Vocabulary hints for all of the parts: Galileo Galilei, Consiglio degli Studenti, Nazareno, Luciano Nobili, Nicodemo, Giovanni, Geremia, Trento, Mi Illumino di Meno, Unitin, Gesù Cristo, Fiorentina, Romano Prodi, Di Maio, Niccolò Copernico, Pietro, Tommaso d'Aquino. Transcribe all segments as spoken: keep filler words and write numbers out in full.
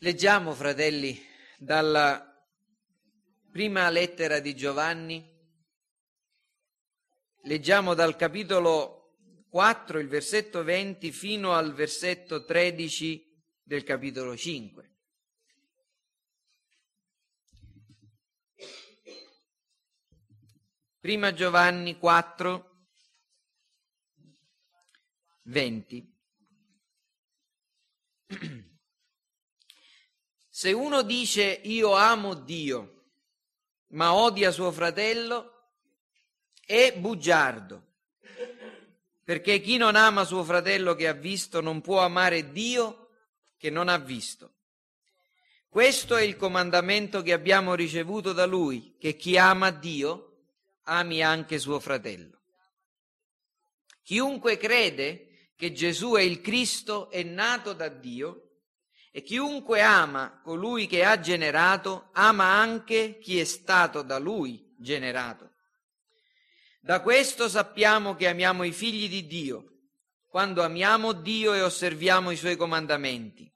Leggiamo, fratelli, dalla prima lettera di Giovanni, leggiamo dal capitolo quattro, il versetto venti, fino al versetto tredici del capitolo cinque. Prima Giovanni quattro, venti. Se uno dice io amo Dio, ma odia suo fratello, è bugiardo, perché chi non ama suo fratello che ha visto non può amare Dio che non ha visto. Questo è il comandamento che abbiamo ricevuto da Lui, che chi ama Dio ami anche suo fratello. Chiunque crede che Gesù è il Cristo è nato da Dio, e chiunque ama colui che ha generato, ama anche chi è stato da lui generato. Da questo sappiamo che amiamo i figli di Dio, quando amiamo Dio e osserviamo i Suoi comandamenti.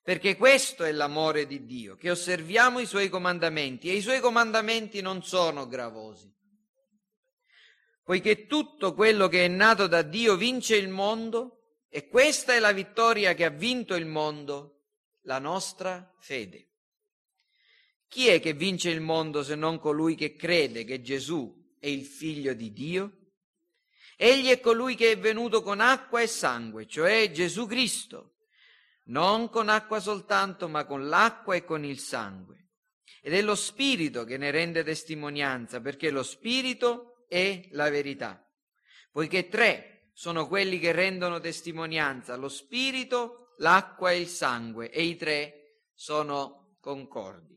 Perché questo è l'amore di Dio, che osserviamo i Suoi comandamenti, e i Suoi comandamenti non sono gravosi. Poiché tutto quello che è nato da Dio vince il mondo, e questa è la vittoria che ha vinto il mondo, la nostra fede. Chi è che vince il mondo se non colui che crede che Gesù è il Figlio di Dio? Egli è colui che è venuto con acqua e sangue, cioè Gesù Cristo, non con acqua soltanto, ma con l'acqua e con il sangue. Ed è lo Spirito che ne rende testimonianza, perché lo Spirito è la verità. Poiché tre sono quelli che rendono testimonianza, lo Spirito, l'acqua e il sangue, e i tre sono concordi.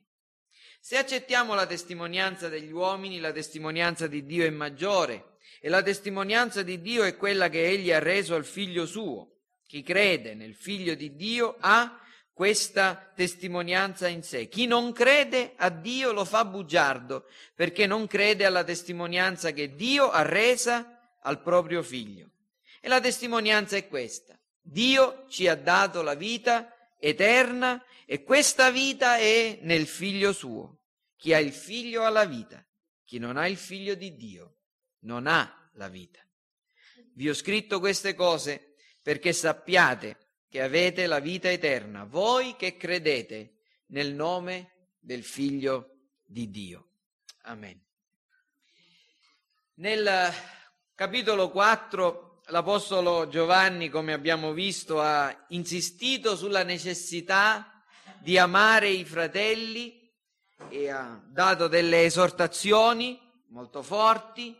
Se accettiamo la testimonianza degli uomini, la testimonianza di Dio è maggiore, e la testimonianza di Dio è quella che Egli ha reso al Figlio suo. Chi crede nel Figlio di Dio ha questa testimonianza in sé. Chi non crede a Dio lo fa bugiardo, perché non crede alla testimonianza che Dio ha resa al proprio Figlio. E la testimonianza è questa: Dio ci ha dato la vita eterna, e questa vita è nel Figlio suo. Chi ha il Figlio ha la vita, chi non ha il Figlio di Dio non ha la vita. Vi ho scritto queste cose perché sappiate che avete la vita eterna, voi che credete nel nome del Figlio di Dio. Amen. Nel capitolo quattro l'Apostolo Giovanni, come abbiamo visto, ha insistito sulla necessità di amare i fratelli e ha dato delle esortazioni molto forti,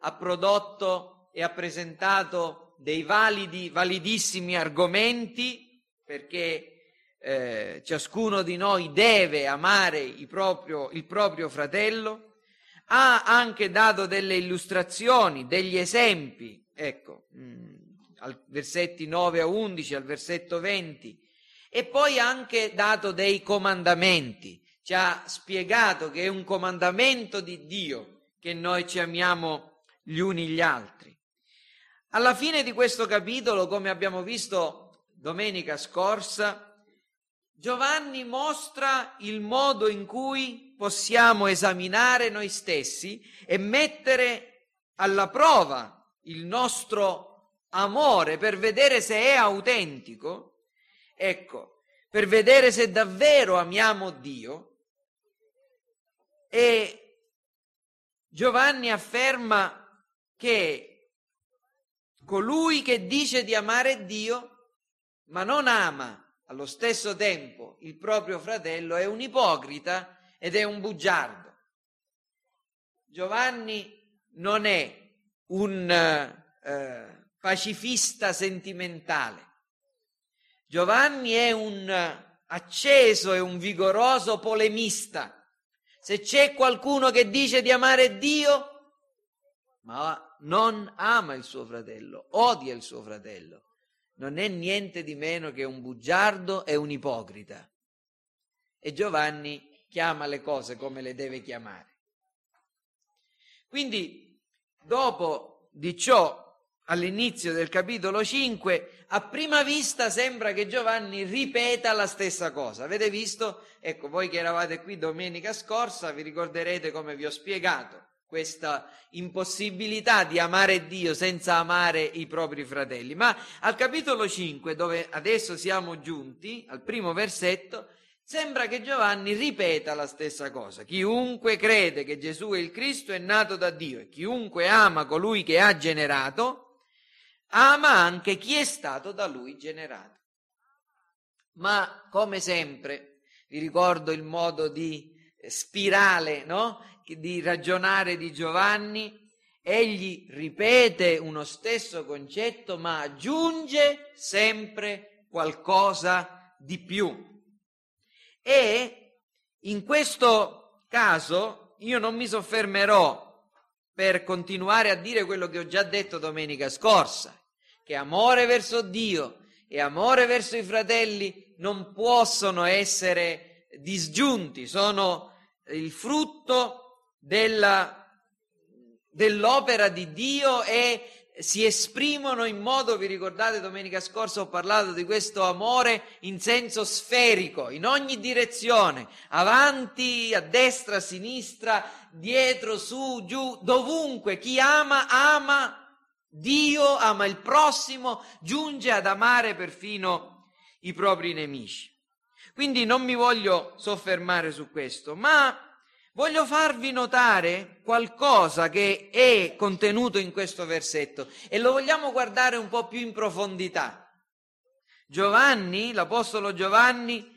ha prodotto e ha presentato dei validi, validissimi argomenti, perché eh, ciascuno di noi deve amare il proprio, il proprio fratello, ha anche dato delle illustrazioni, degli esempi. Ecco, al versetti nove a undici, al versetto venti, e poi ha anche dato dei comandamenti, ci ha spiegato che è un comandamento di Dio che noi ci amiamo gli uni gli altri. Alla fine di questo capitolo, come abbiamo visto domenica scorsa, Giovanni mostra il modo in cui possiamo esaminare noi stessi e mettere alla prova il nostro amore per vedere se è autentico, ecco, per vedere se davvero amiamo Dio. E Giovanni afferma che colui che dice di amare Dio ma non ama allo stesso tempo il proprio fratello è un ipocrita ed è un bugiardo. Giovanni non è un eh, pacifista sentimentale. Giovanni è un acceso e un vigoroso polemista. Se c'è qualcuno che dice di amare Dio ma non ama il suo fratello, odia il suo fratello, non è niente di meno che un bugiardo e un ipocrita. E Giovanni chiama le cose come le deve chiamare. Quindi, dopo di ciò, all'inizio del capitolo cinque, a prima vista sembra che Giovanni ripeta la stessa cosa. Avete visto? Ecco, voi che eravate qui domenica scorsa vi ricorderete come vi ho spiegato questa impossibilità di amare Dio senza amare i propri fratelli. Ma al capitolo cinque, dove adesso siamo giunti, al primo versetto, sembra che Giovanni ripeta la stessa cosa. Chiunque crede che Gesù è il Cristo è nato da Dio, e chiunque ama colui che ha generato, ama anche chi è stato da lui generato. Ma come sempre, vi ricordo il modo di spirale, no? Di ragionare di Giovanni. Egli ripete uno stesso concetto, ma aggiunge sempre qualcosa di più. E in questo caso io non mi soffermerò per continuare a dire quello che ho già detto domenica scorsa, che amore verso Dio e amore verso i fratelli non possono essere disgiunti, sono il frutto della, dell'opera di Dio e si esprimono in modo, vi ricordate domenica scorsa ho parlato di questo amore in senso sferico, in ogni direzione, avanti, a destra, a sinistra, dietro, su, giù, dovunque. Chi ama, ama Dio, ama il prossimo, giunge ad amare perfino i propri nemici. Quindi non mi voglio soffermare su questo, ma voglio farvi notare qualcosa che è contenuto in questo versetto e lo vogliamo guardare un po' più in profondità. Giovanni, l'apostolo Giovanni,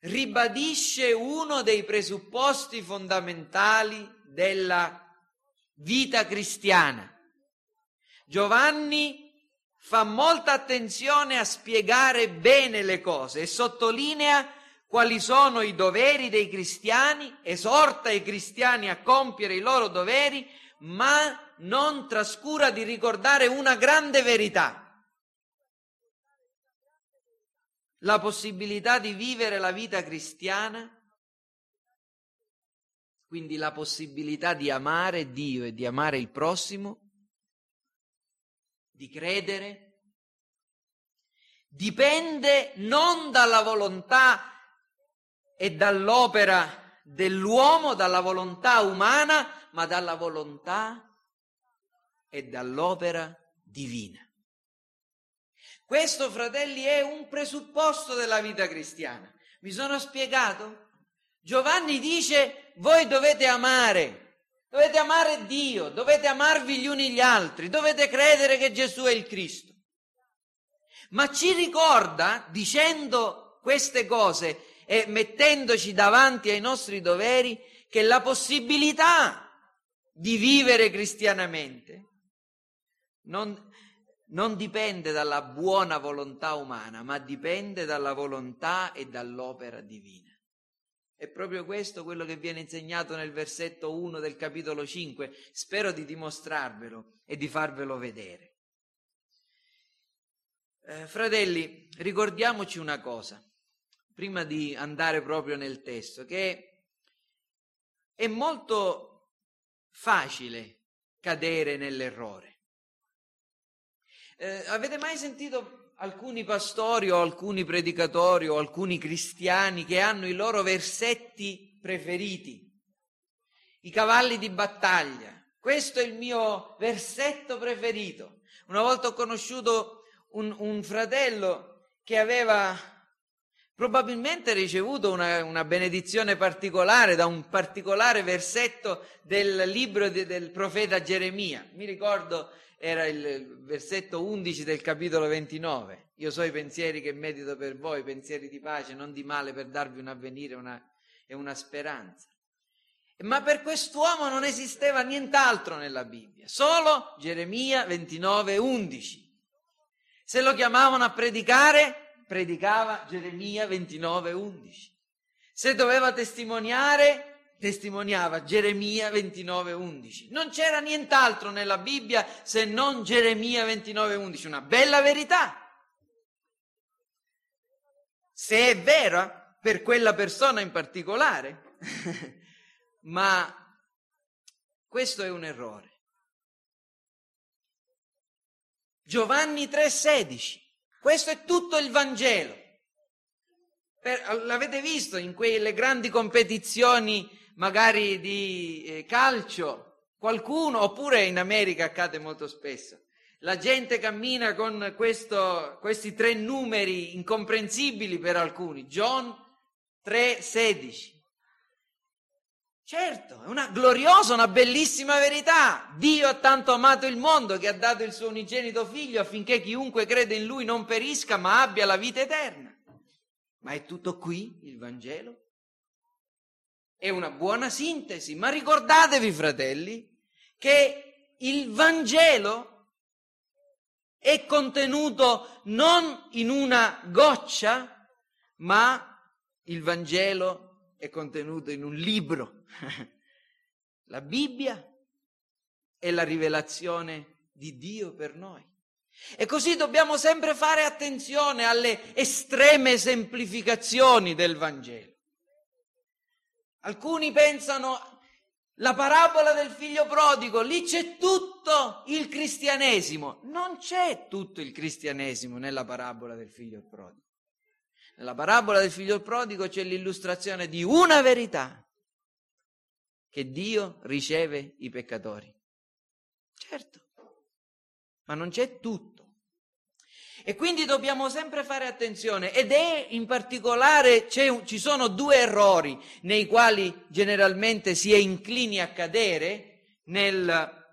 ribadisce uno dei presupposti fondamentali della vita cristiana. Giovanni fa molta attenzione a spiegare bene le cose e sottolinea quali sono i doveri dei cristiani, esorta i cristiani a compiere i loro doveri, ma non trascura di ricordare una grande verità: la possibilità di vivere la vita cristiana, quindi la possibilità di amare Dio e di amare il prossimo, di credere, dipende non dalla volontà e dall'opera dell'uomo, dalla volontà umana, ma dalla volontà e dall'opera divina. Questo, fratelli, è un presupposto della vita cristiana. Mi sono spiegato? Giovanni dice: voi dovete amare, dovete amare Dio, dovete amarvi gli uni gli altri, dovete credere che Gesù è il Cristo. Ma ci ricorda, dicendo queste cose e mettendoci davanti ai nostri doveri, che la possibilità di vivere cristianamente non, non dipende dalla buona volontà umana, ma dipende dalla volontà e dall'opera divina. È proprio questo quello che viene insegnato nel versetto uno del capitolo cinque. Spero di dimostrarvelo e di farvelo vedere. Eh, fratelli, ricordiamoci una cosa, prima di andare proprio nel testo, che è molto facile cadere nell'errore. Eh, avete mai sentito alcuni pastori o alcuni predicatori o alcuni cristiani che hanno i loro versetti preferiti? I cavalli di battaglia. Questo è il mio versetto preferito. Una volta ho conosciuto un, un fratello che aveva probabilmente ricevuto una, una benedizione particolare da un particolare versetto del libro de, del profeta Geremia. Mi ricordo, era il versetto undici del capitolo ventinove. Io so i pensieri che medito per voi, pensieri di pace, non di male, per darvi un avvenire una, e una speranza. Ma per quest'uomo non esisteva nient'altro nella Bibbia, solo Geremia ventinove undici. Se lo chiamavano a predicare, predicava Geremia ventinove undici. Se doveva testimoniare, testimoniava Geremia ventinove undici. Non c'era nient'altro nella Bibbia se non Geremia ventinove undici. Una bella verità, se è vera per quella persona in particolare, ma questo è un errore. Giovanni tre sedici. Questo è tutto il Vangelo. Per, l'avete visto in quelle grandi competizioni magari di eh, calcio, qualcuno, oppure in America accade molto spesso, la gente cammina con questo, questi tre numeri incomprensibili per alcuni, John tre sedici. Certo, è una gloriosa, una bellissima verità. Dio ha tanto amato il mondo che ha dato il suo unigenito figlio affinché chiunque crede in lui non perisca ma abbia la vita eterna. Ma è tutto qui, il Vangelo? È una buona sintesi, ma ricordatevi, fratelli, che il Vangelo è contenuto non in una goccia, ma il Vangelo è contenuto in un libro. La Bibbia è la rivelazione di Dio per noi. E così dobbiamo sempre fare attenzione alle estreme semplificazioni del Vangelo. Alcuni pensano la parabola del figlio prodigo, lì c'è tutto il cristianesimo. Non c'è tutto il cristianesimo nella parabola del figlio prodigo. Nella parabola del figlio prodigo c'è l'illustrazione di una verità, che Dio riceve i peccatori. Certo. Ma non c'è tutto. E quindi dobbiamo sempre fare attenzione, ed è in particolare, c'è, ci sono due errori nei quali generalmente si è inclini a cadere nel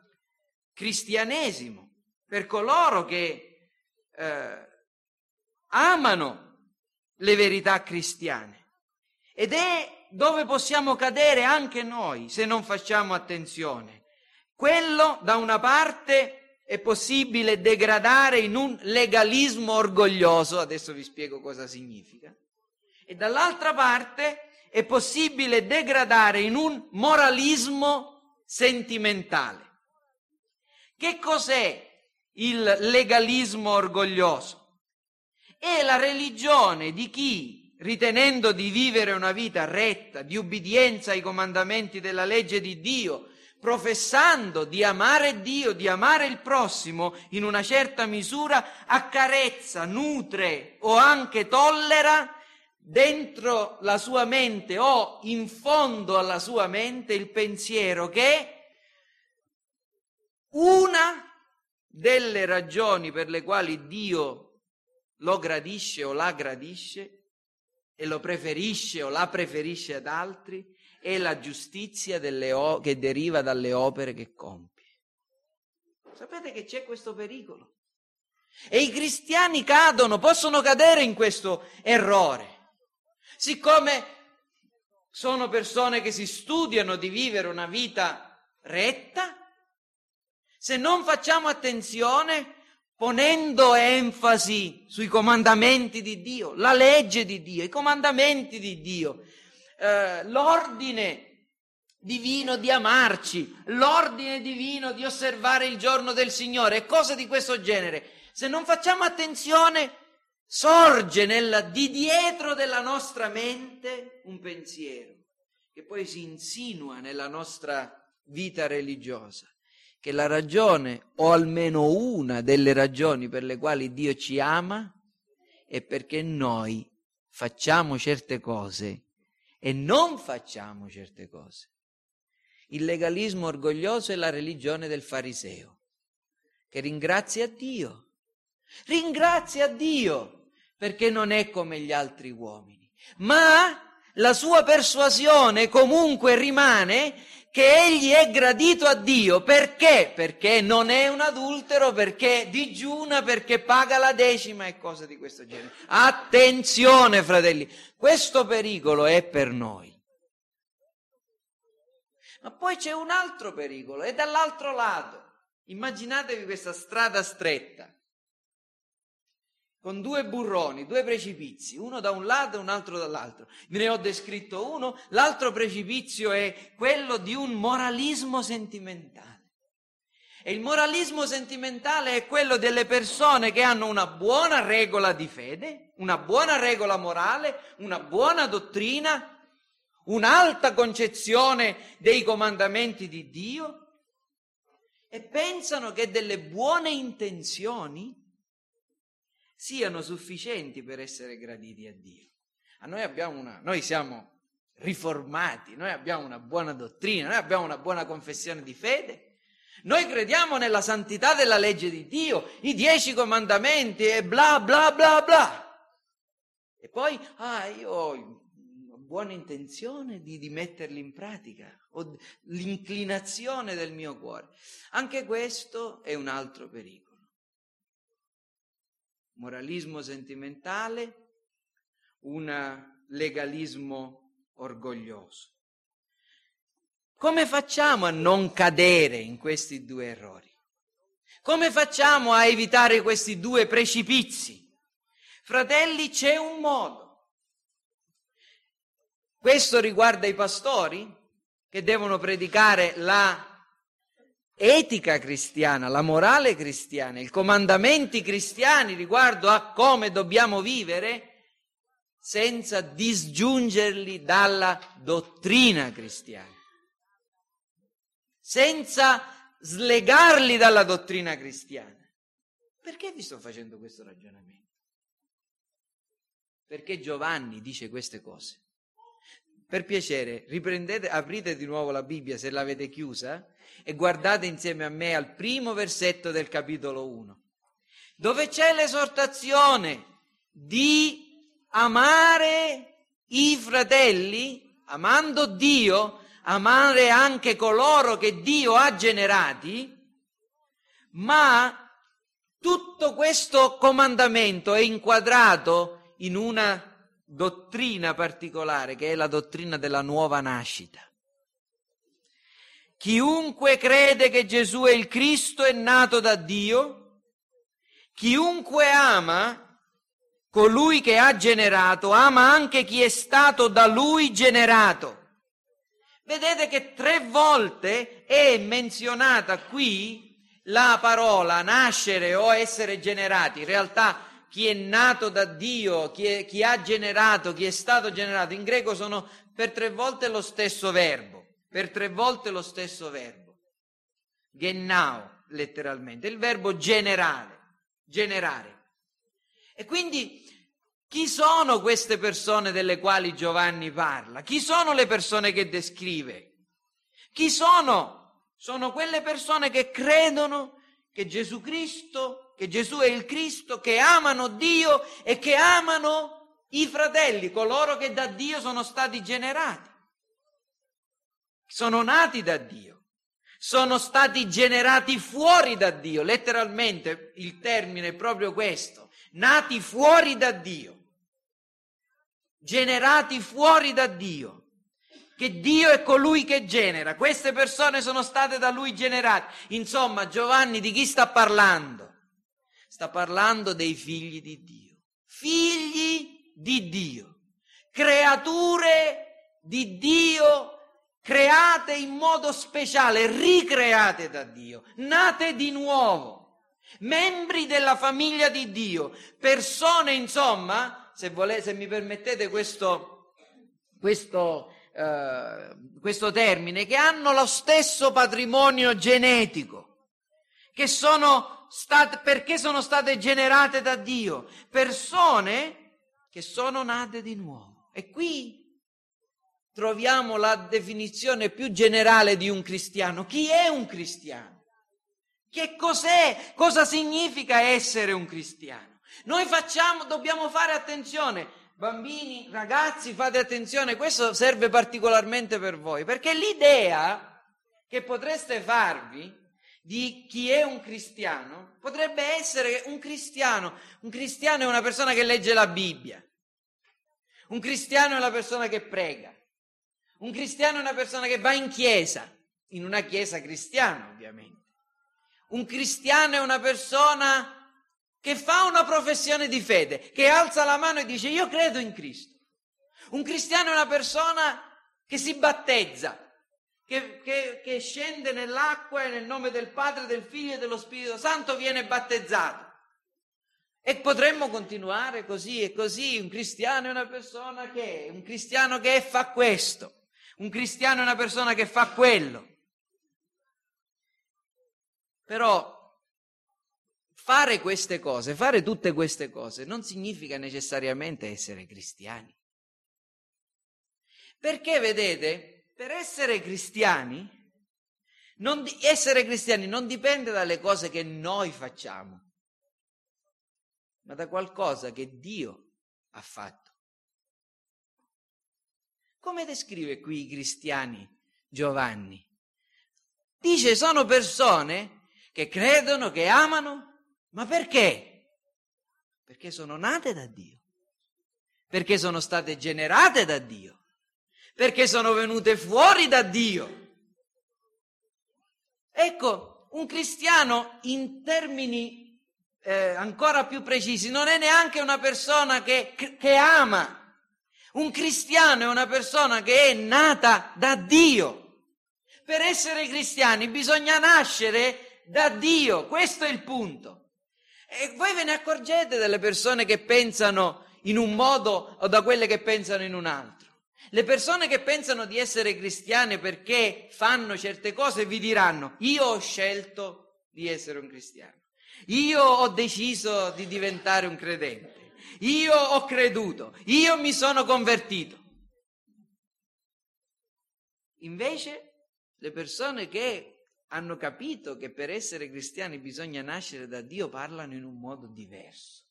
cristianesimo, per coloro che eh, amano le verità cristiane. Ed è dove possiamo cadere anche noi se non facciamo attenzione. Quello, da una parte, è possibile degradare in un legalismo orgoglioso, adesso vi spiego cosa significa, e dall'altra parte è possibile degradare in un moralismo sentimentale. Che cos'è il legalismo orgoglioso? È la religione di chi, ritenendo di vivere una vita retta, di ubbidienza ai comandamenti della legge di Dio, professando di amare Dio, di amare il prossimo in una certa misura, accarezza, nutre o anche tollera dentro la sua mente o in fondo alla sua mente il pensiero che una delle ragioni per le quali Dio lo gradisce o la gradisce e lo preferisce o la preferisce ad altri è la giustizia delle o- che deriva dalle opere che compie. Sapete che c'è questo pericolo? E i cristiani cadono, possono cadere in questo errore. Siccome sono persone che si studiano di vivere una vita retta, se non facciamo attenzione, ponendo enfasi sui comandamenti di Dio, la legge di Dio, i comandamenti di Dio, Uh, l'ordine divino di amarci, l'ordine divino di osservare il giorno del Signore e cose di questo genere, se non facciamo attenzione sorge nel, di dietro della nostra mente un pensiero che poi si insinua nella nostra vita religiosa, che la ragione, o almeno una delle ragioni per le quali Dio ci ama, è perché noi facciamo certe cose e non facciamo certe cose. Il legalismo orgoglioso è la religione del fariseo, che ringrazia Dio, ringrazia Dio perché non è come gli altri uomini, ma la sua persuasione comunque rimane che egli è gradito a Dio perché? Perché non è un adultero, perché digiuna, perché paga la decima e cose di questo genere. Attenzione, fratelli, questo pericolo è per noi. Ma poi c'è un altro pericolo, e dall'altro lato, immaginatevi questa strada stretta, con due burroni, due precipizi, uno da un lato e un altro dall'altro. Ve ne ho descritto uno, l'altro precipizio è quello di un moralismo sentimentale. E il moralismo sentimentale è quello delle persone che hanno una buona regola di fede, una buona regola morale, una buona dottrina, un'alta concezione dei comandamenti di Dio, e pensano che delle buone intenzioni siano sufficienti per essere graditi a Dio. A noi abbiamo una, noi siamo riformati, noi abbiamo una buona dottrina, noi abbiamo una buona confessione di fede, noi crediamo nella santità della legge di Dio, i dieci comandamenti e bla bla bla bla. E poi, ah, io ho una buona intenzione di, di metterli in pratica, ho l'inclinazione del mio cuore. Anche questo è un altro pericolo. Moralismo sentimentale, un legalismo orgoglioso. Come facciamo a non cadere in questi due errori? Come facciamo a evitare questi due precipizi? Fratelli, c'è un modo. Questo riguarda i pastori che devono predicare la etica cristiana, la morale cristiana, i comandamenti cristiani riguardo a come dobbiamo vivere, senza disgiungerli dalla dottrina cristiana, senza slegarli dalla dottrina cristiana. Perché vi sto facendo questo ragionamento? Perché Giovanni dice queste cose. Per piacere, riprendete, aprite di nuovo la Bibbia se l'avete chiusa e guardate insieme a me al primo versetto del capitolo uno, dove c'è l'esortazione di amare i fratelli, amando Dio, amare anche coloro che Dio ha generati, ma tutto questo comandamento è inquadrato in una dottrina particolare, che è la dottrina della nuova nascita. Chiunque crede che Gesù è il Cristo è nato da Dio, chiunque ama colui che ha generato, ama anche chi è stato da lui generato. Vedete che tre volte è menzionata qui la parola nascere o essere generati. In realtà chi è nato da Dio, chi, è, chi ha generato, chi è stato generato, in greco sono per tre volte lo stesso verbo, per tre volte lo stesso verbo. Gennao, letteralmente, il verbo generare, generare. E quindi chi sono queste persone delle quali Giovanni parla? Chi sono le persone che descrive? Chi sono? Sono quelle persone che credono che Gesù Cristo, che Gesù è il Cristo, che amano Dio e che amano i fratelli, coloro che da Dio sono stati generati. Sono nati da Dio, sono stati generati fuori da Dio, letteralmente il termine è proprio questo. Nati fuori da Dio, generati fuori da Dio, che Dio è colui che genera, queste persone sono state da Lui generate. Insomma, Giovanni di chi sta parlando? Sta parlando dei figli di Dio, figli di Dio, creature di Dio, create in modo speciale, ricreate da Dio, nate di nuovo, membri della famiglia di Dio, persone, insomma, se, vole, se mi permettete questo, questo, eh, questo termine, che hanno lo stesso patrimonio genetico, che sono state, perché sono state generate da Dio, persone che sono nate di nuovo. E qui troviamo la definizione più generale di un cristiano. Chi è un cristiano? Che cos'è? Cosa significa essere un cristiano? Noi facciamo, dobbiamo fare attenzione. Bambini, ragazzi, fate attenzione, questo serve particolarmente per voi, perché l'idea che potreste farvi di chi è un cristiano potrebbe essere un cristiano. Un cristiano è una persona che legge la Bibbia. Un cristiano è una persona che prega. Un cristiano è una persona che va in chiesa, in una chiesa cristiana, ovviamente. Un cristiano è una persona che fa una professione di fede, che alza la mano e dice io credo in Cristo. Un cristiano è una persona che si battezza, che, che, che scende nell'acqua e nel nome del Padre, del Figlio e dello Spirito Santo viene battezzato. E potremmo continuare così e così. Un cristiano è una persona che, un cristiano che fa questo, un cristiano è una persona che fa quello. Però fare queste cose, fare tutte queste cose, non significa necessariamente essere cristiani. Perché, vedete, per essere cristiani, non di- essere cristiani non dipende dalle cose che noi facciamo, ma da qualcosa che Dio ha fatto. Come descrive qui i cristiani Giovanni? Dice: sono persone che credono, che amano, ma perché? Perché sono nate da Dio, perché sono state generate da Dio, perché sono venute fuori da Dio. Ecco, un cristiano in termini eh, ancora più precisi non è neanche una persona che, che ama. Un cristiano è una persona che è nata da Dio. Per essere cristiani bisogna nascere da Dio, questo è il punto. E voi ve ne accorgete delle persone che pensano in un modo o da quelle che pensano in un altro? Le persone che pensano di essere cristiane perché fanno certe cose vi diranno: io ho scelto di essere un cristiano, io ho deciso di diventare un credente, io ho creduto, io mi sono convertito. Invece le persone che hanno capito che per essere cristiani bisogna nascere da Dio parlano in un modo diverso.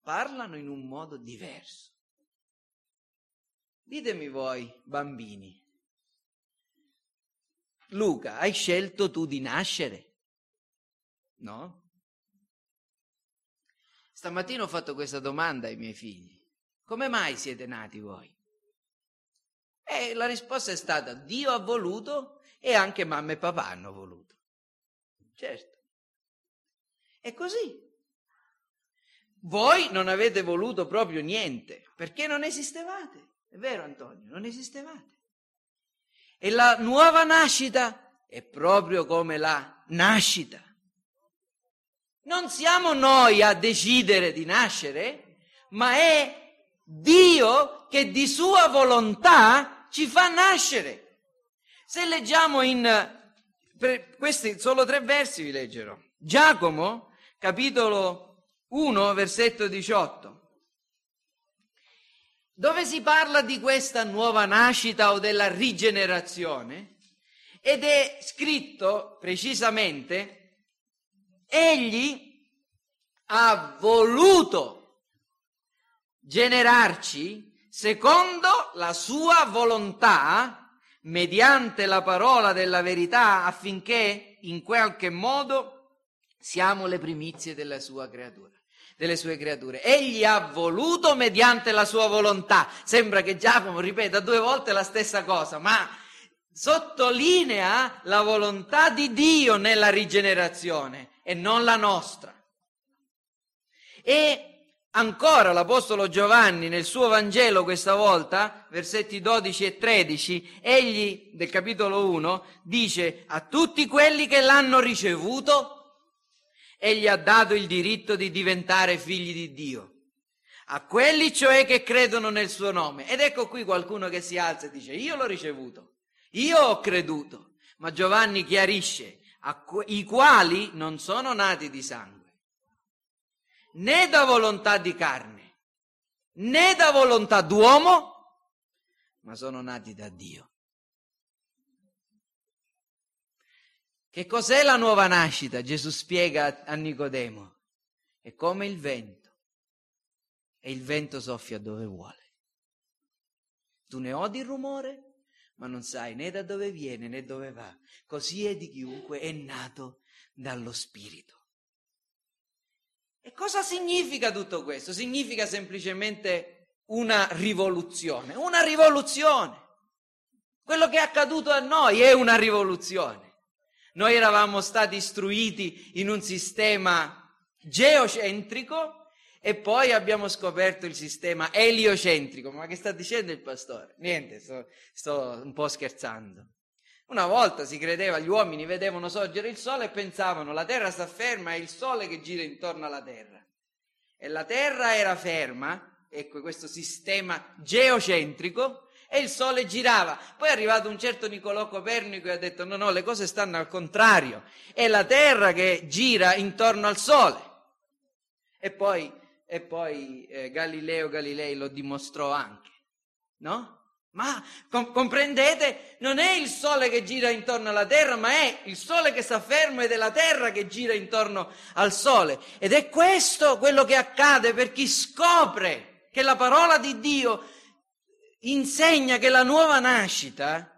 Parlano in un modo diverso. Ditemi voi, bambini, Luca, hai scelto tu di nascere? No? Stamattina ho fatto questa domanda ai miei figli: come mai siete nati voi? E la risposta è stata: Dio ha voluto e anche mamma e papà hanno voluto. Certo, è così. Voi non avete voluto proprio niente, perché non esistevate. È vero, Antonio, non esistevate. E la nuova nascita è proprio come la nascita. Non siamo noi a decidere di nascere, ma è Dio che di sua volontà ci fa nascere. Se leggiamo in questi solo tre versi vi leggerò. Giacomo, capitolo uno, versetto diciotto, dove si parla di questa nuova nascita o della rigenerazione, ed è scritto precisamente: Egli ha voluto generarci secondo la sua volontà, mediante la parola della verità, affinché in qualche modo siamo le primizie della sua creatura, delle sue creature. Egli ha voluto mediante la sua volontà. Sembra che Giacomo ripeta due volte la stessa cosa, ma sottolinea la volontà di Dio nella rigenerazione e non la nostra. E ancora l'Apostolo Giovanni nel suo Vangelo, questa volta, versetti dodici e tredici, egli del capitolo uno dice: a tutti quelli che l'hanno ricevuto, egli ha dato il diritto di diventare figli di Dio, a quelli cioè che credono nel suo nome. Ed ecco qui qualcuno che si alza e dice: io l'ho ricevuto, io ho creduto. Ma Giovanni chiarisce: A que- i quali non sono nati di sangue, né da volontà di carne, né da volontà d'uomo, ma sono nati da Dio. Che cos'è la nuova nascita? Gesù spiega a Nicodemo: è come il vento, e il vento soffia dove vuole. Tu ne odi il rumore, ma non sai né da dove viene né dove va. Così è di chiunque è nato dallo Spirito. E cosa significa tutto questo? Significa semplicemente una rivoluzione, una rivoluzione. Quello che è accaduto a noi è una rivoluzione. Noi eravamo stati istruiti in un sistema geocentrico e poi abbiamo scoperto il sistema eliocentrico. Ma che sta dicendo il pastore? Niente, sto, sto un po' scherzando. Una volta si credeva, gli uomini vedevano sorgere il sole e pensavano: la terra sta ferma, è il sole che gira intorno alla terra. E la terra era ferma, ecco questo sistema geocentrico, e e il sole girava. Poi è arrivato un certo Niccolò Copernico e ha detto no, no, le cose stanno al contrario, è la Terra che gira intorno al sole. E poi, e poi eh, Galileo Galilei lo dimostrò anche, no? Ma com- comprendete, non è il sole che gira intorno alla terra, ma è il sole che sta fermo ed è la terra che gira intorno al sole. Ed è questo quello che accade per chi scopre che la parola di Dio insegna che la nuova nascita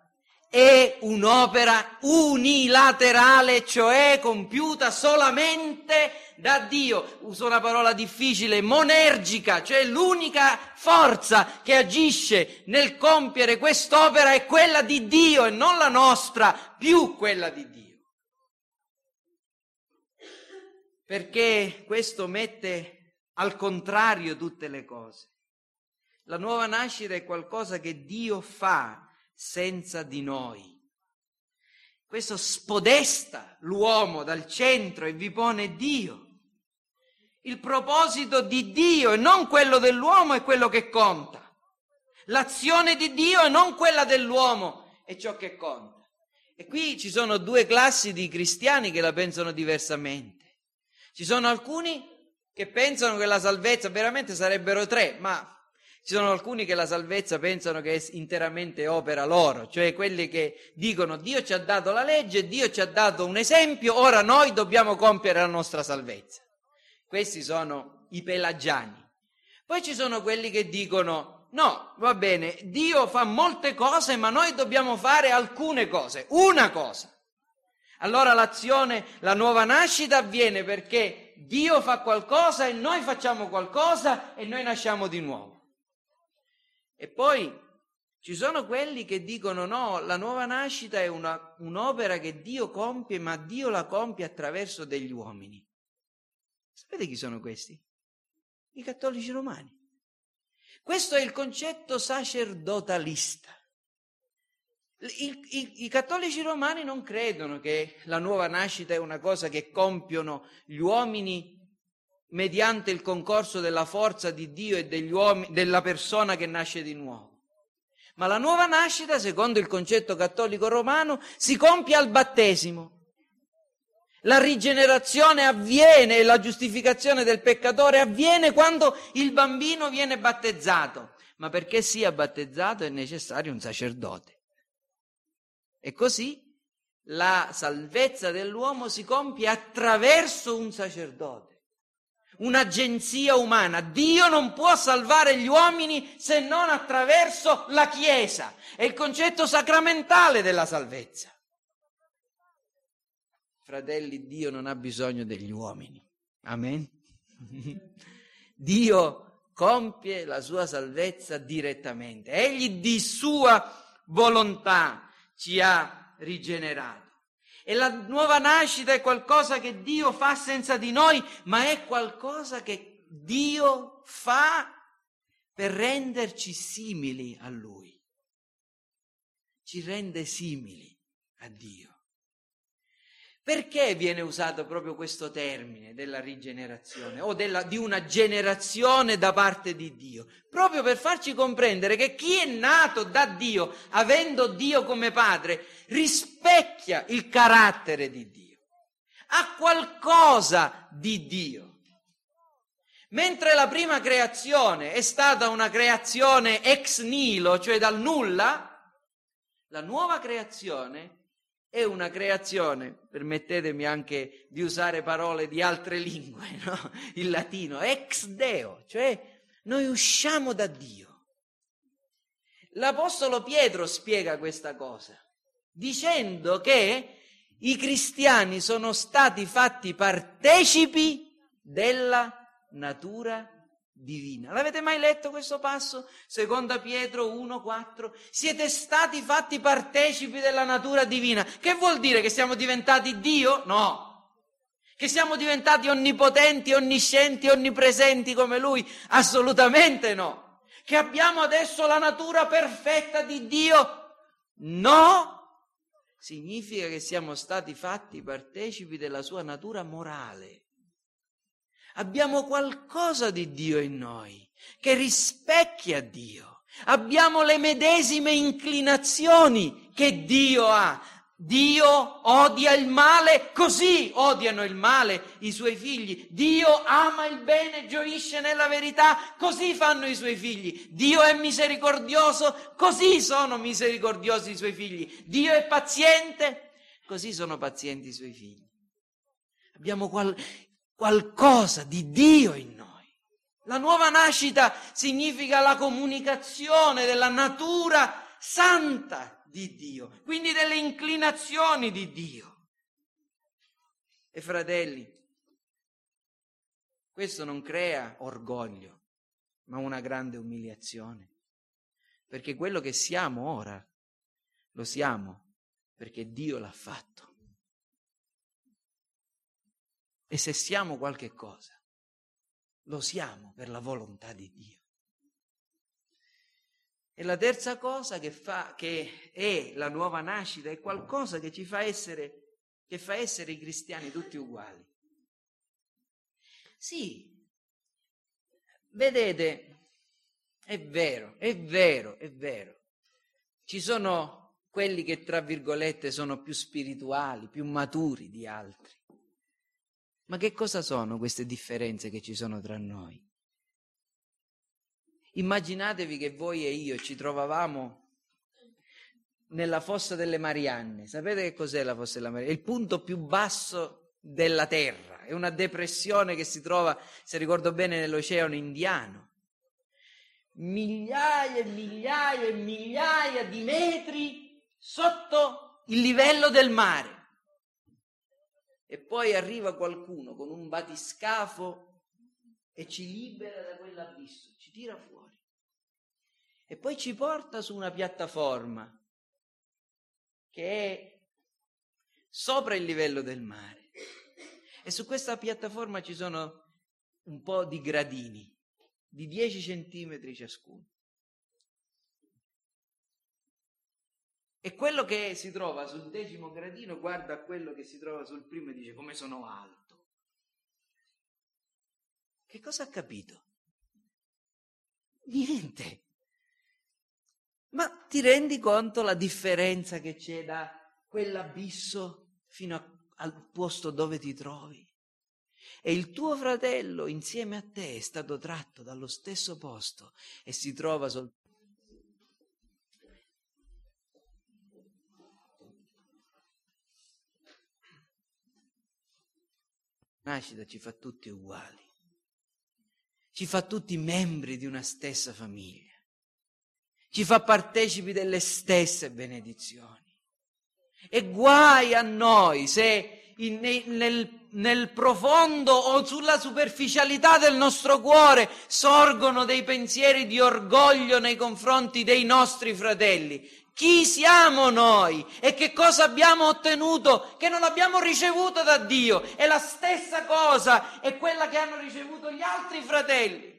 è un'opera unilaterale, cioè compiuta solamente da Dio. Uso una parola difficile, monergica, cioè l'unica forza che agisce nel compiere quest'opera è quella di Dio e non la nostra, più quella di Dio. Perché questo mette al contrario tutte le cose. La nuova nascita è qualcosa che Dio fa senza di noi. Questo spodesta l'uomo dal centro e vi pone Dio. Il proposito di Dio e non quello dell'uomo è quello che conta. L'azione di Dio e non quella dell'uomo è ciò che conta. E qui ci sono due classi di cristiani che la pensano diversamente. Ci sono alcuni che pensano che la salvezza, veramente sarebbero tre, ma ci sono alcuni che la salvezza pensano che è interamente opera loro, cioè quelli che dicono Dio ci ha dato la legge, Dio ci ha dato un esempio, ora noi dobbiamo compiere la nostra salvezza. Questi sono i pelagiani. Poi ci sono quelli che dicono no, va bene, Dio fa molte cose ma noi dobbiamo fare alcune cose, una cosa. Allora l'azione, la nuova nascita avviene perché Dio fa qualcosa e noi facciamo qualcosa e noi nasciamo di nuovo. E poi ci sono quelli che dicono no, la nuova nascita è una, un'opera che Dio compie, ma Dio la compie attraverso degli uomini. Sapete chi sono questi? I cattolici romani. Questo è il concetto sacerdotalista. I, i, i cattolici romani non credono che la nuova nascita è una cosa che compiono gli uomini mediante il concorso della forza di Dio e degli uomini, della persona che nasce di nuovo. Ma la nuova nascita, secondo il concetto cattolico romano, si compie al battesimo. La rigenerazione avviene e la giustificazione del peccatore avviene quando il bambino viene battezzato. Ma perché sia battezzato è necessario un sacerdote. E così la salvezza dell'uomo si compie attraverso un sacerdote. Un'agenzia umana. Dio non può salvare gli uomini se non attraverso la Chiesa. È il concetto sacramentale della salvezza. Fratelli, Dio non ha bisogno degli uomini. Amen? Dio compie la sua salvezza direttamente. Egli di sua volontà ci ha rigenerato. E la nuova nascita è qualcosa che Dio fa senza di noi, ma è qualcosa che Dio fa per renderci simili a Lui. Ci rende simili a Dio. Perché viene usato proprio questo termine della rigenerazione o della, di una generazione da parte di Dio? Proprio per farci comprendere che chi è nato da Dio, avendo Dio come padre, rispecchia il carattere di Dio, ha qualcosa di Dio. Mentre la prima creazione è stata una creazione ex nihilo, cioè dal nulla, la nuova creazione è una creazione, permettetemi anche di usare parole di altre lingue, no? Il latino, ex Deo, cioè noi usciamo da Dio. L'apostolo Pietro spiega questa cosa, dicendo che i cristiani sono stati fatti partecipi della natura divina. L'avete mai letto questo passo? Seconda Pietro uno quattro. Siete stati fatti partecipi della natura divina. Che vuol dire? Che siamo diventati Dio? No. Che siamo diventati onnipotenti, onniscienti, onnipresenti come Lui? Assolutamente no. Che abbiamo adesso la natura perfetta di Dio? No. Significa che siamo stati fatti partecipi della sua natura morale. Abbiamo qualcosa di Dio in noi che rispecchia Dio, Abbiamo le medesime inclinazioni che Dio ha. Dio odia il male, così odiano il male i suoi figli. Dio ama il bene, gioisce nella verità, così fanno i suoi figli. Dio è misericordioso, così sono misericordiosi i suoi figli. Dio è paziente, così sono pazienti i suoi figli. Abbiamo qual- qualcosa di Dio in noi. La nuova nascita significa la comunicazione della natura santa di Dio, quindi delle inclinazioni di Dio. E fratelli, questo non crea orgoglio, ma una grande umiliazione, perché quello che siamo ora lo siamo perché Dio l'ha fatto. E se siamo qualche cosa, lo siamo per la volontà di Dio. E la terza cosa che fa, che è la nuova nascita, è qualcosa che ci fa essere, che fa essere i cristiani tutti uguali. Sì, vedete, è vero, è vero, è vero. Ci sono quelli che, tra virgolette, sono più spirituali, più maturi di altri. Ma che cosa sono queste differenze che ci sono tra noi? Immaginatevi che voi e io ci trovavamo nella fossa delle Marianne. Sapete che cos'è la fossa delle Marianne? È il punto più basso della terra, è una depressione che si trova, se ricordo bene, nell'Oceano Indiano. Migliaia e migliaia e migliaia di metri sotto il livello del mare. E poi arriva qualcuno con un batiscafo e ci libera da quell'abisso, ci tira fuori e poi ci porta su una piattaforma che è sopra il livello del mare, e su questa piattaforma ci sono un po' di gradini di dieci centimetri ciascuno, e quello che si trova sul decimo gradino guarda quello che si trova sul primo e dice: come sono alto. Che cosa ha capito? Niente. Ma ti rendi conto la differenza che c'è da quell'abisso fino a, al posto dove ti trovi? E il tuo fratello insieme a te è stato tratto dallo stesso posto e si trova soltanto. La nascita ci fa tutti uguali. Ci fa tutti membri di una stessa famiglia, ci fa partecipi delle stesse benedizioni. E guai a noi se in, nel, nel profondo o sulla superficialità del nostro cuore sorgono dei pensieri di orgoglio nei confronti dei nostri fratelli. Chi siamo noi e che cosa abbiamo ottenuto che non abbiamo ricevuto da Dio? E la stessa cosa è quella che hanno ricevuto gli altri fratelli.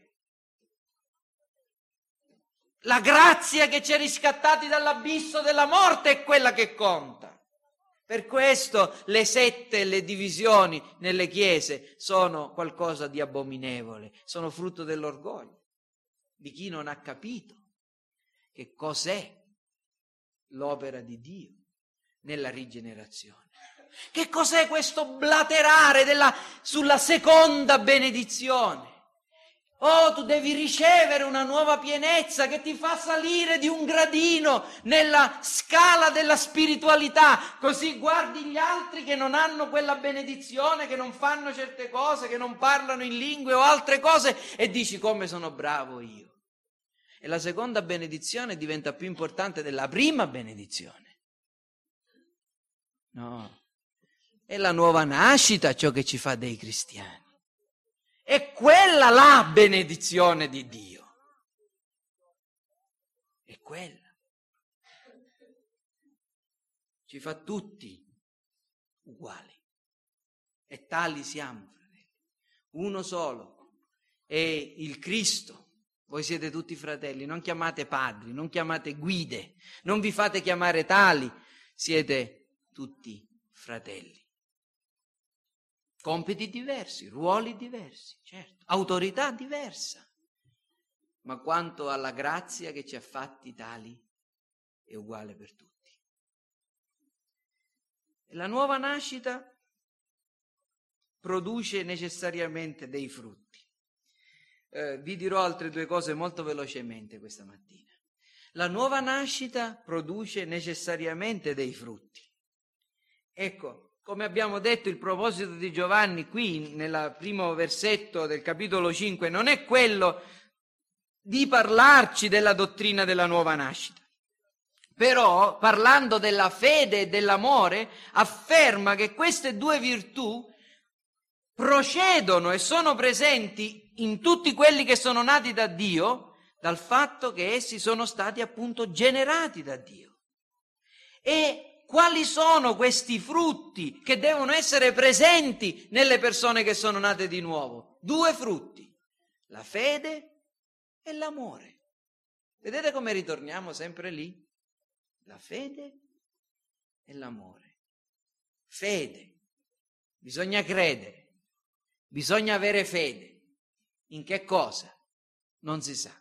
La grazia che ci ha riscattati dall'abisso della morte è quella che conta. Per questo le sette e le divisioni nelle chiese sono qualcosa di abominevole, sono frutto dell'orgoglio di chi non ha capito che cos'è l'opera di Dio nella rigenerazione. Che cos'è questo blaterare della, sulla seconda benedizione? Oh, tu devi ricevere una nuova pienezza che ti fa salire di un gradino nella scala della spiritualità, così guardi gli altri che non hanno quella benedizione, che non fanno certe cose, che non parlano in lingue o altre cose, e dici: come sono bravo io. E la seconda benedizione diventa più importante della prima benedizione. No, è la nuova nascita ciò che ci fa dei cristiani. È quella la benedizione di Dio. È quella. Ci fa tutti uguali. E tali siamo, fratelli. Uno solo è il Cristo. Voi siete tutti fratelli, non chiamate padri, non chiamate guide, non vi fate chiamare tali, siete tutti fratelli. Compiti diversi, ruoli diversi, certo, autorità diversa, ma quanto alla grazia che ci ha fatti tali è uguale per tutti. La nuova nascita produce necessariamente dei frutti. Eh, vi dirò altre due cose molto velocemente questa mattina. La nuova nascita produce necessariamente dei frutti. Ecco, come abbiamo detto, il proposito di Giovanni qui nel primo versetto del capitolo cinque non è quello di parlarci della dottrina della nuova nascita. Però, parlando della fede e dell'amore, afferma che queste due virtù procedono e sono presenti in tutti quelli che sono nati da Dio, dal fatto che essi sono stati appunto generati da Dio. E quali sono questi frutti che devono essere presenti nelle persone che sono nate di nuovo? Due frutti, la fede e l'amore. Vedete come ritorniamo sempre lì? La fede e l'amore. Fede, bisogna credere, bisogna avere fede. In che cosa? Non si sa.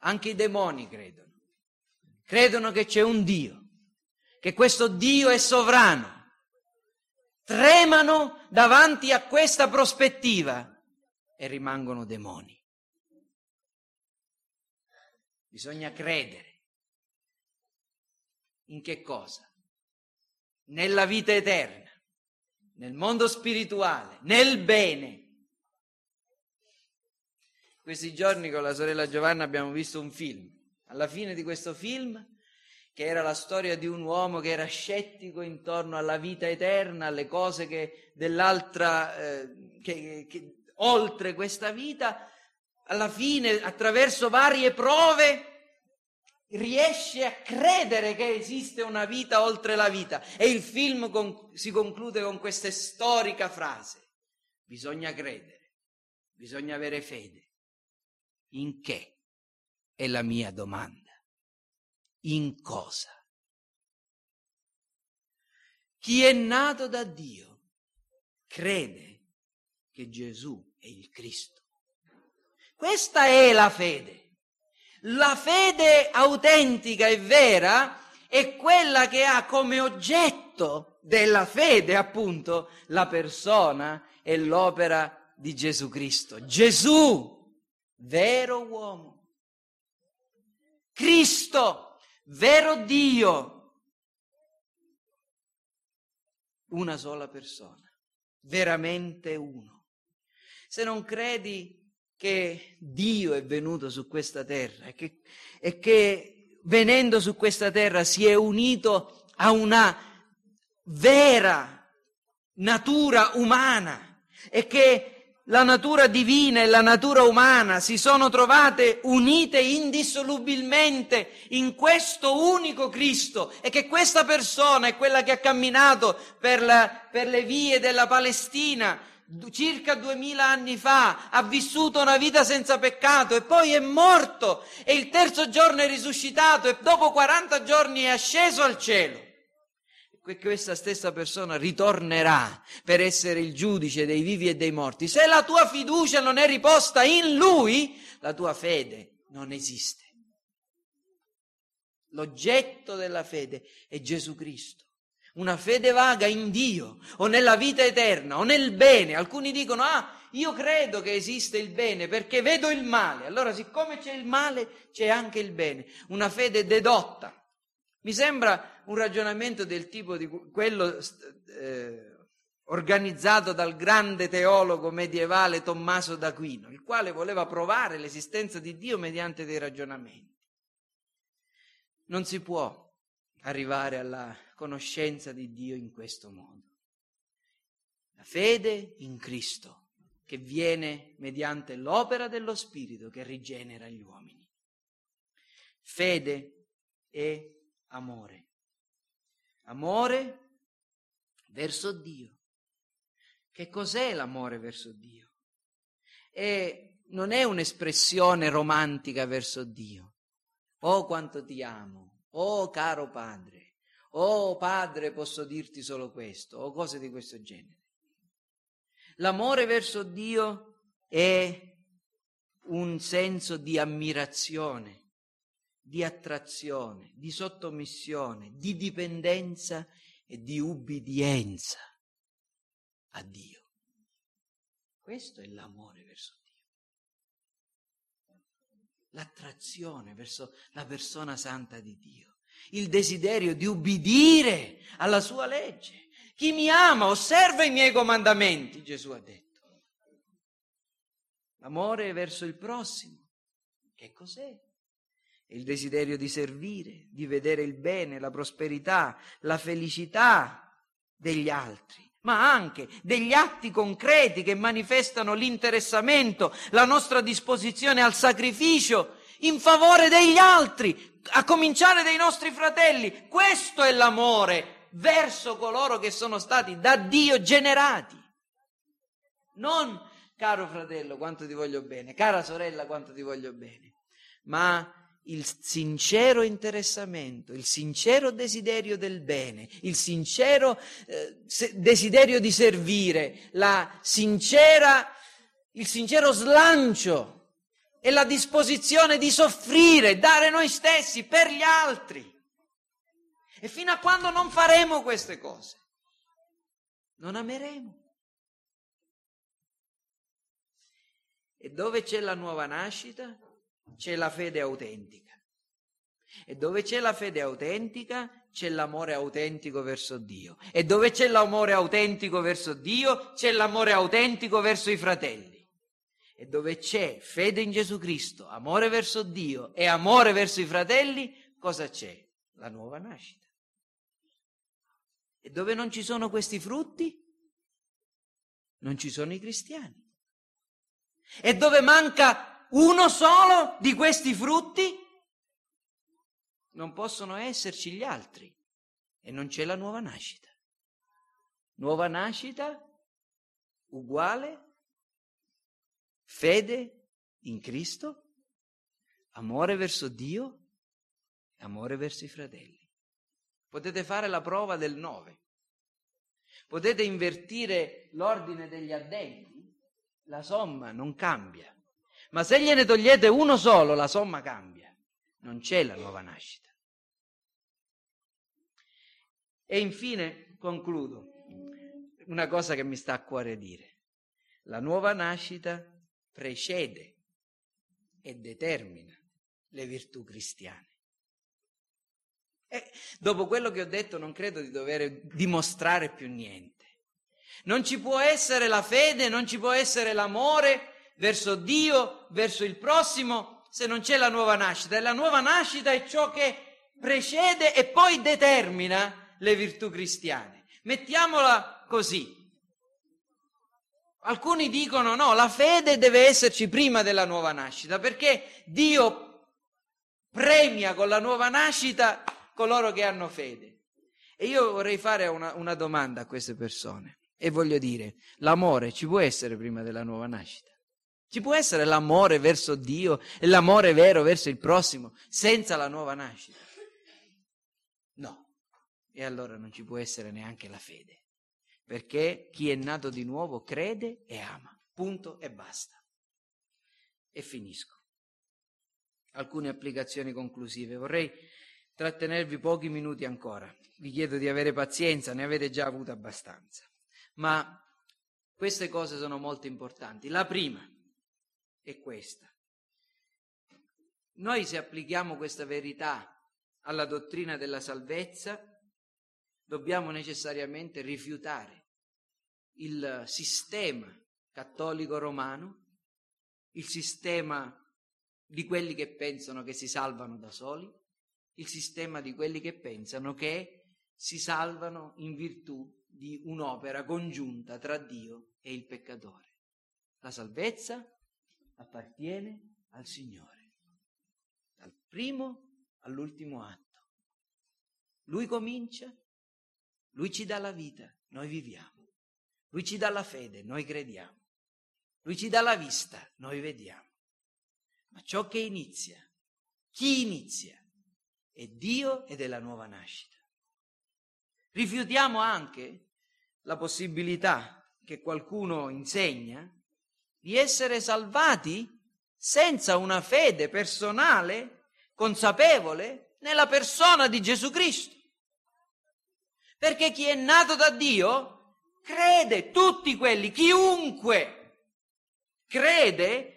Anche i demoni credono. Credono che c'è un Dio, che questo Dio è sovrano. Tremano davanti a questa prospettiva e rimangono demoni. Bisogna credere. In che cosa? Nella vita eterna, nel mondo spirituale, nel bene. Questi giorni con la sorella Giovanna abbiamo visto un film. Alla fine di questo film, che era la storia di un uomo che era scettico intorno alla vita eterna, alle cose che dell'altra, eh, che, che, che oltre questa vita, alla fine attraverso varie prove riesce a credere che esiste una vita oltre la vita, e il film con, si conclude con questa storica frase: bisogna credere, bisogna avere fede. In che? È la mia domanda. In cosa? Chi è nato da Dio crede che Gesù è il Cristo. Questa è la fede. La fede autentica e vera è quella che ha come oggetto della fede, appunto, la persona e l'opera di Gesù Cristo. Gesù, vero uomo. Cristo, vero Dio. Una sola persona, veramente uno. Se non credi che Dio è venuto su questa terra e che, e che venendo su questa terra si è unito a una vera natura umana, e che la natura divina e la natura umana si sono trovate unite indissolubilmente in questo unico Cristo, e che questa persona è quella che ha camminato per, la, per le vie della Palestina circa duemila anni fa, ha vissuto una vita senza peccato e poi è morto e il terzo giorno è risuscitato e dopo quaranta giorni è asceso al cielo. E questa stessa persona ritornerà per essere il giudice dei vivi e dei morti. Se la tua fiducia non è riposta in Lui, la tua fede non esiste. L'oggetto della fede è Gesù Cristo. Una fede vaga in Dio, o nella vita eterna, o nel bene. Alcuni dicono: ah, io credo che esiste il bene perché vedo il male. Allora, siccome c'è il male, c'è anche il bene. Una fede dedotta. Mi sembra un ragionamento del tipo di quello eh, organizzato dal grande teologo medievale Tommaso d'Aquino, il quale voleva provare l'esistenza di Dio mediante dei ragionamenti. Non si può arrivare alla conoscenza di Dio in questo modo. La fede in Cristo, che viene mediante l'opera dello Spirito che rigenera gli uomini. Fede e amore. Amore verso Dio. Che cos'è l'amore verso Dio? E non è un'espressione romantica verso Dio. Oh, quanto ti amo. Oh caro padre, oh padre posso dirti solo questo, o cose di questo genere. L'amore verso Dio è un senso di ammirazione, di attrazione, di sottomissione, di dipendenza e di ubbidienza a Dio. Questo è l'amore verso Dio, l'attrazione verso la persona santa di Dio, il desiderio di ubbidire alla sua legge. Chi mi ama osserva i miei comandamenti, Gesù ha detto. L'amore verso il prossimo, che cos'è? Il desiderio di servire, di vedere il bene, la prosperità, la felicità degli altri, ma anche degli atti concreti che manifestano l'interessamento, la nostra disposizione al sacrificio in favore degli altri, a cominciare dai nostri fratelli. Questo è l'amore verso coloro che sono stati da Dio generati. Non caro fratello, quanto ti voglio bene, cara sorella, quanto ti voglio bene, ma il sincero interessamento, il sincero desiderio del bene, il sincero eh, desiderio di servire, la sincera, il sincero slancio e la disposizione di soffrire, dare noi stessi per gli altri. E fino a quando non faremo queste cose, non ameremo. E dove c'è la nuova nascita, c'è la fede autentica. E dove c'è la fede autentica, c'è l'amore autentico verso Dio. E dove c'è l'amore autentico verso Dio, c'è l'amore autentico verso i fratelli. E dove c'è fede in Gesù Cristo, amore verso Dio e amore verso i fratelli, cosa c'è? La nuova nascita. E dove non ci sono questi frutti, non ci sono i cristiani. E dove manca uno solo di questi frutti, non possono esserci gli altri e non c'è la nuova nascita. Nuova nascita uguale fede in Cristo, amore verso Dio e amore verso i fratelli. Potete fare la prova del nove. Potete invertire l'ordine degli addendi. La somma non cambia, ma se gliene togliete uno solo, la somma cambia. Non c'è la nuova nascita. E infine concludo una cosa che mi sta a cuore dire. La nuova nascita precede e determina le virtù cristiane. E dopo quello che ho detto non credo di dover dimostrare più niente. Non ci può essere la fede, non ci può essere l'amore verso Dio, verso il prossimo, se non c'è la nuova nascita. E la nuova nascita è ciò che precede e poi determina le virtù cristiane. Mettiamola così. Alcuni dicono no, la fede deve esserci prima della nuova nascita, perché Dio premia con la nuova nascita coloro che hanno fede. E io vorrei fare una, una domanda a queste persone. E voglio dire, l'amore ci può essere prima della nuova nascita? Ci può essere l'amore verso Dio e l'amore vero verso il prossimo senza la nuova nascita? No. E allora non ci può essere neanche la fede, perché chi è nato di nuovo crede e ama. Punto e basta. E finisco. Alcune applicazioni conclusive. Vorrei trattenervi pochi minuti ancora. Vi chiedo di avere pazienza, ne avete già avuto abbastanza. Ma queste cose sono molto importanti. La prima è questa. Noi, se applichiamo questa verità alla dottrina della salvezza, dobbiamo necessariamente rifiutare il sistema cattolico romano, il sistema di quelli che pensano che si salvano da soli, il sistema di quelli che pensano che si salvano in virtù di un'opera congiunta tra Dio e il peccatore. La salvezza appartiene al Signore, dal primo all'ultimo atto. Lui comincia, Lui ci dà la vita, noi viviamo. Lui ci dà la fede, noi crediamo. Lui ci dà la vista, noi vediamo. Ma ciò che inizia, chi inizia, è Dio ed è la nuova nascita. Rifiutiamo anche la possibilità che qualcuno insegna di essere salvati senza una fede personale, consapevole, nella persona di Gesù Cristo. Perché chi è nato da Dio crede, tutti quelli, chiunque crede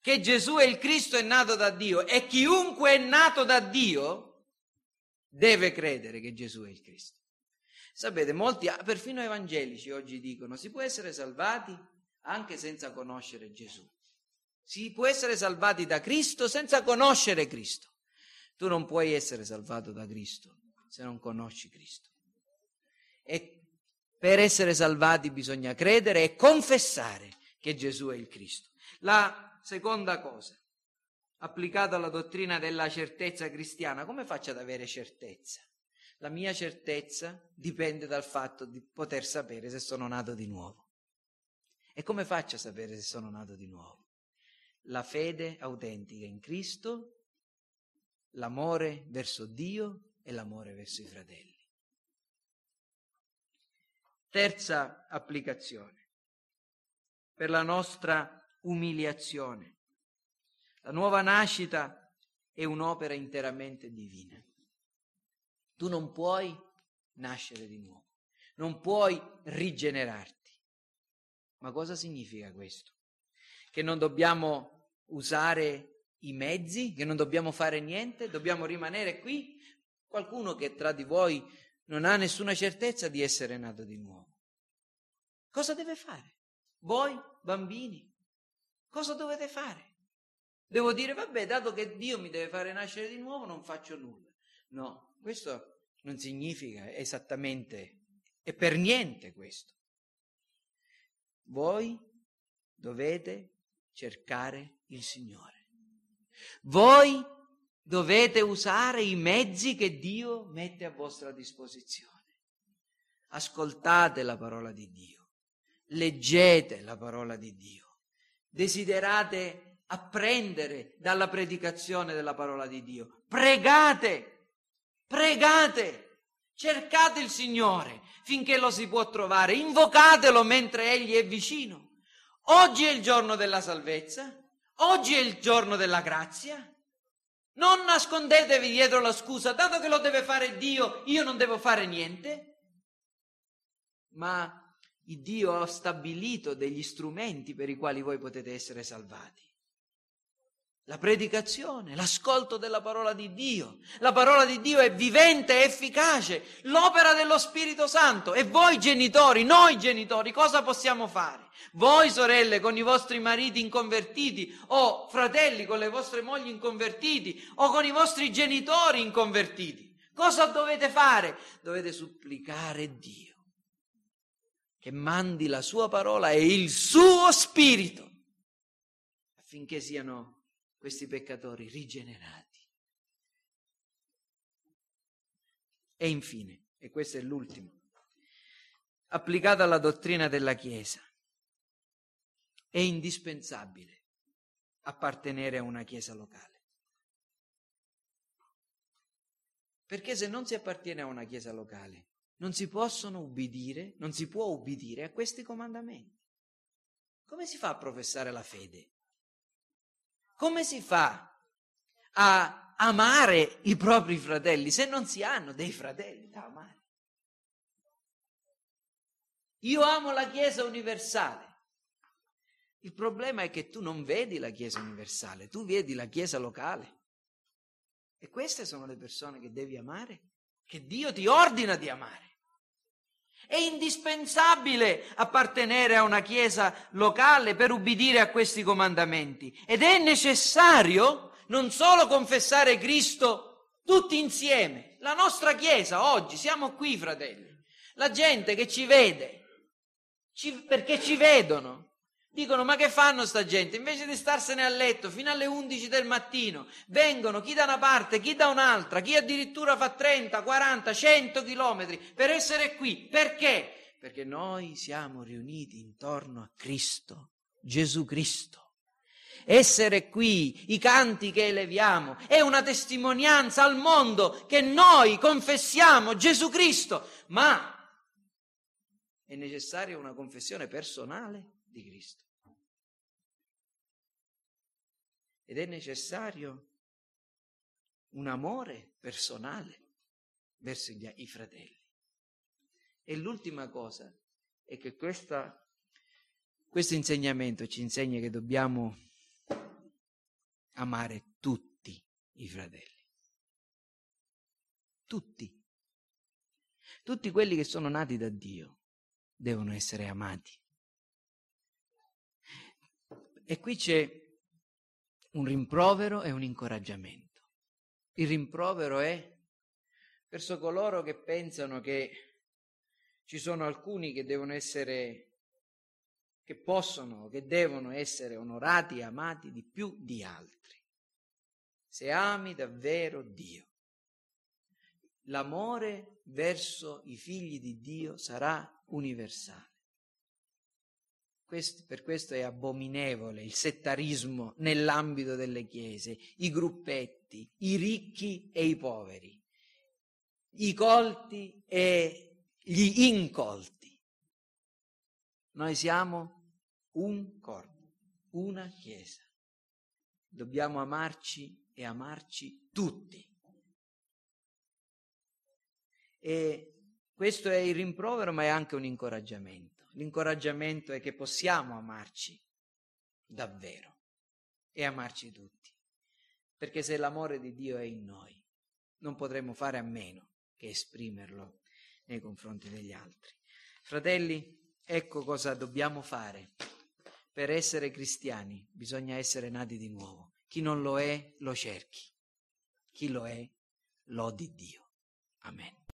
che Gesù è il Cristo è nato da Dio, e chiunque è nato da Dio deve credere che Gesù è il Cristo. Sapete, molti, perfino evangelici oggi dicono, si può essere salvati anche senza conoscere Gesù. Si può essere salvati da Cristo senza conoscere Cristo. Tu non puoi essere salvato da Cristo se non conosci Cristo. E per essere salvati bisogna credere e confessare che Gesù è il Cristo. La seconda cosa, applicata alla dottrina della certezza cristiana, come faccio ad avere certezza? La mia certezza dipende dal fatto di poter sapere se sono nato di nuovo. E come faccio a sapere se sono nato di nuovo? La fede autentica in Cristo, l'amore verso Dio e l'amore verso i fratelli. Terza applicazione, per la nostra umiliazione. La nuova nascita è un'opera interamente divina. Tu non puoi nascere di nuovo, non puoi rigenerarti. Ma cosa significa questo? Che non dobbiamo usare i mezzi, che non dobbiamo fare niente, dobbiamo rimanere qui? Qualcuno che tra di voi non ha nessuna certezza di essere nato di nuovo, cosa deve fare? Voi, bambini, cosa dovete fare? Devo dire, vabbè, dato che Dio mi deve fare nascere di nuovo, non faccio nulla. No. Questo non significa esattamente, è per niente questo. Voi dovete cercare il Signore. Voi dovete usare i mezzi che Dio mette a vostra disposizione. Ascoltate la parola di Dio, leggete la parola di Dio, desiderate apprendere dalla predicazione della parola di Dio, pregate. Pregate, cercate il Signore finché lo si può trovare, invocatelo mentre Egli è vicino. Oggi è il giorno della salvezza, oggi è il giorno della grazia. Non nascondetevi dietro la scusa, dato che lo deve fare Dio, io non devo fare niente. Ma Dio ha stabilito degli strumenti per i quali voi potete essere salvati. La predicazione, l'ascolto della parola di Dio. La parola di Dio è vivente e efficace, l'opera dello Spirito Santo. E voi genitori, noi genitori, cosa possiamo fare? Voi sorelle con i vostri mariti inconvertiti, o fratelli con le vostre mogli inconvertiti, o con i vostri genitori inconvertiti, cosa dovete fare? Dovete supplicare Dio che mandi la sua parola e il suo Spirito affinché siano questi peccatori rigenerati. E infine, e questo è l'ultimo, applicata alla dottrina della Chiesa, è indispensabile appartenere a una Chiesa locale. Perché se non si appartiene a una Chiesa locale, non si possono ubbidire, non si può ubbidire a questi comandamenti. Come si fa a professare la fede? Come si fa a amare i propri fratelli se non si hanno dei fratelli da amare? Io amo la Chiesa universale. Il problema è che tu non vedi la Chiesa universale, tu vedi la Chiesa locale. E queste sono le persone che devi amare, che Dio ti ordina di amare. È indispensabile appartenere a una Chiesa locale per ubbidire a questi comandamenti, ed è necessario non solo confessare Cristo tutti insieme, la nostra Chiesa oggi, siamo qui fratelli, la gente che ci vede, ci, perché ci vedono, dicono ma che fanno sta gente, invece di starsene a letto fino alle undici del mattino, vengono chi da una parte, chi da un'altra, chi addirittura fa trenta, quaranta, cento chilometri per essere qui. Perché? Perché noi siamo riuniti intorno a Cristo, Gesù Cristo. Essere qui, i canti che eleviamo, è una testimonianza al mondo che noi confessiamo Gesù Cristo, ma è necessaria una confessione personale di Cristo. ed è necessario un amore personale verso gli, i fratelli. E l'ultima cosa è che questa, questo insegnamento ci insegna che dobbiamo amare tutti i fratelli, tutti tutti quelli che sono nati da Dio devono essere amati. E qui c'è un rimprovero e un incoraggiamento. Il rimprovero è verso coloro che pensano che ci sono alcuni che devono essere, che possono, che devono essere onorati e amati di più di altri. Se ami davvero Dio, l'amore verso i figli di Dio sarà universale. Questo, per questo è abominevole il settarismo nell'ambito delle chiese, i gruppetti, i ricchi e i poveri, i colti e gli incolti. Noi siamo un corpo, una chiesa. Dobbiamo amarci e amarci tutti. E questo è il rimprovero, ma è anche un incoraggiamento. L'incoraggiamento è che possiamo amarci davvero e amarci tutti, perché se l'amore di Dio è in noi non potremo fare a meno che esprimerlo nei confronti degli altri. Fratelli, ecco cosa dobbiamo fare. Per essere cristiani bisogna essere nati di nuovo. Chi non lo è lo cerchi, chi lo è lodi Dio. Amen.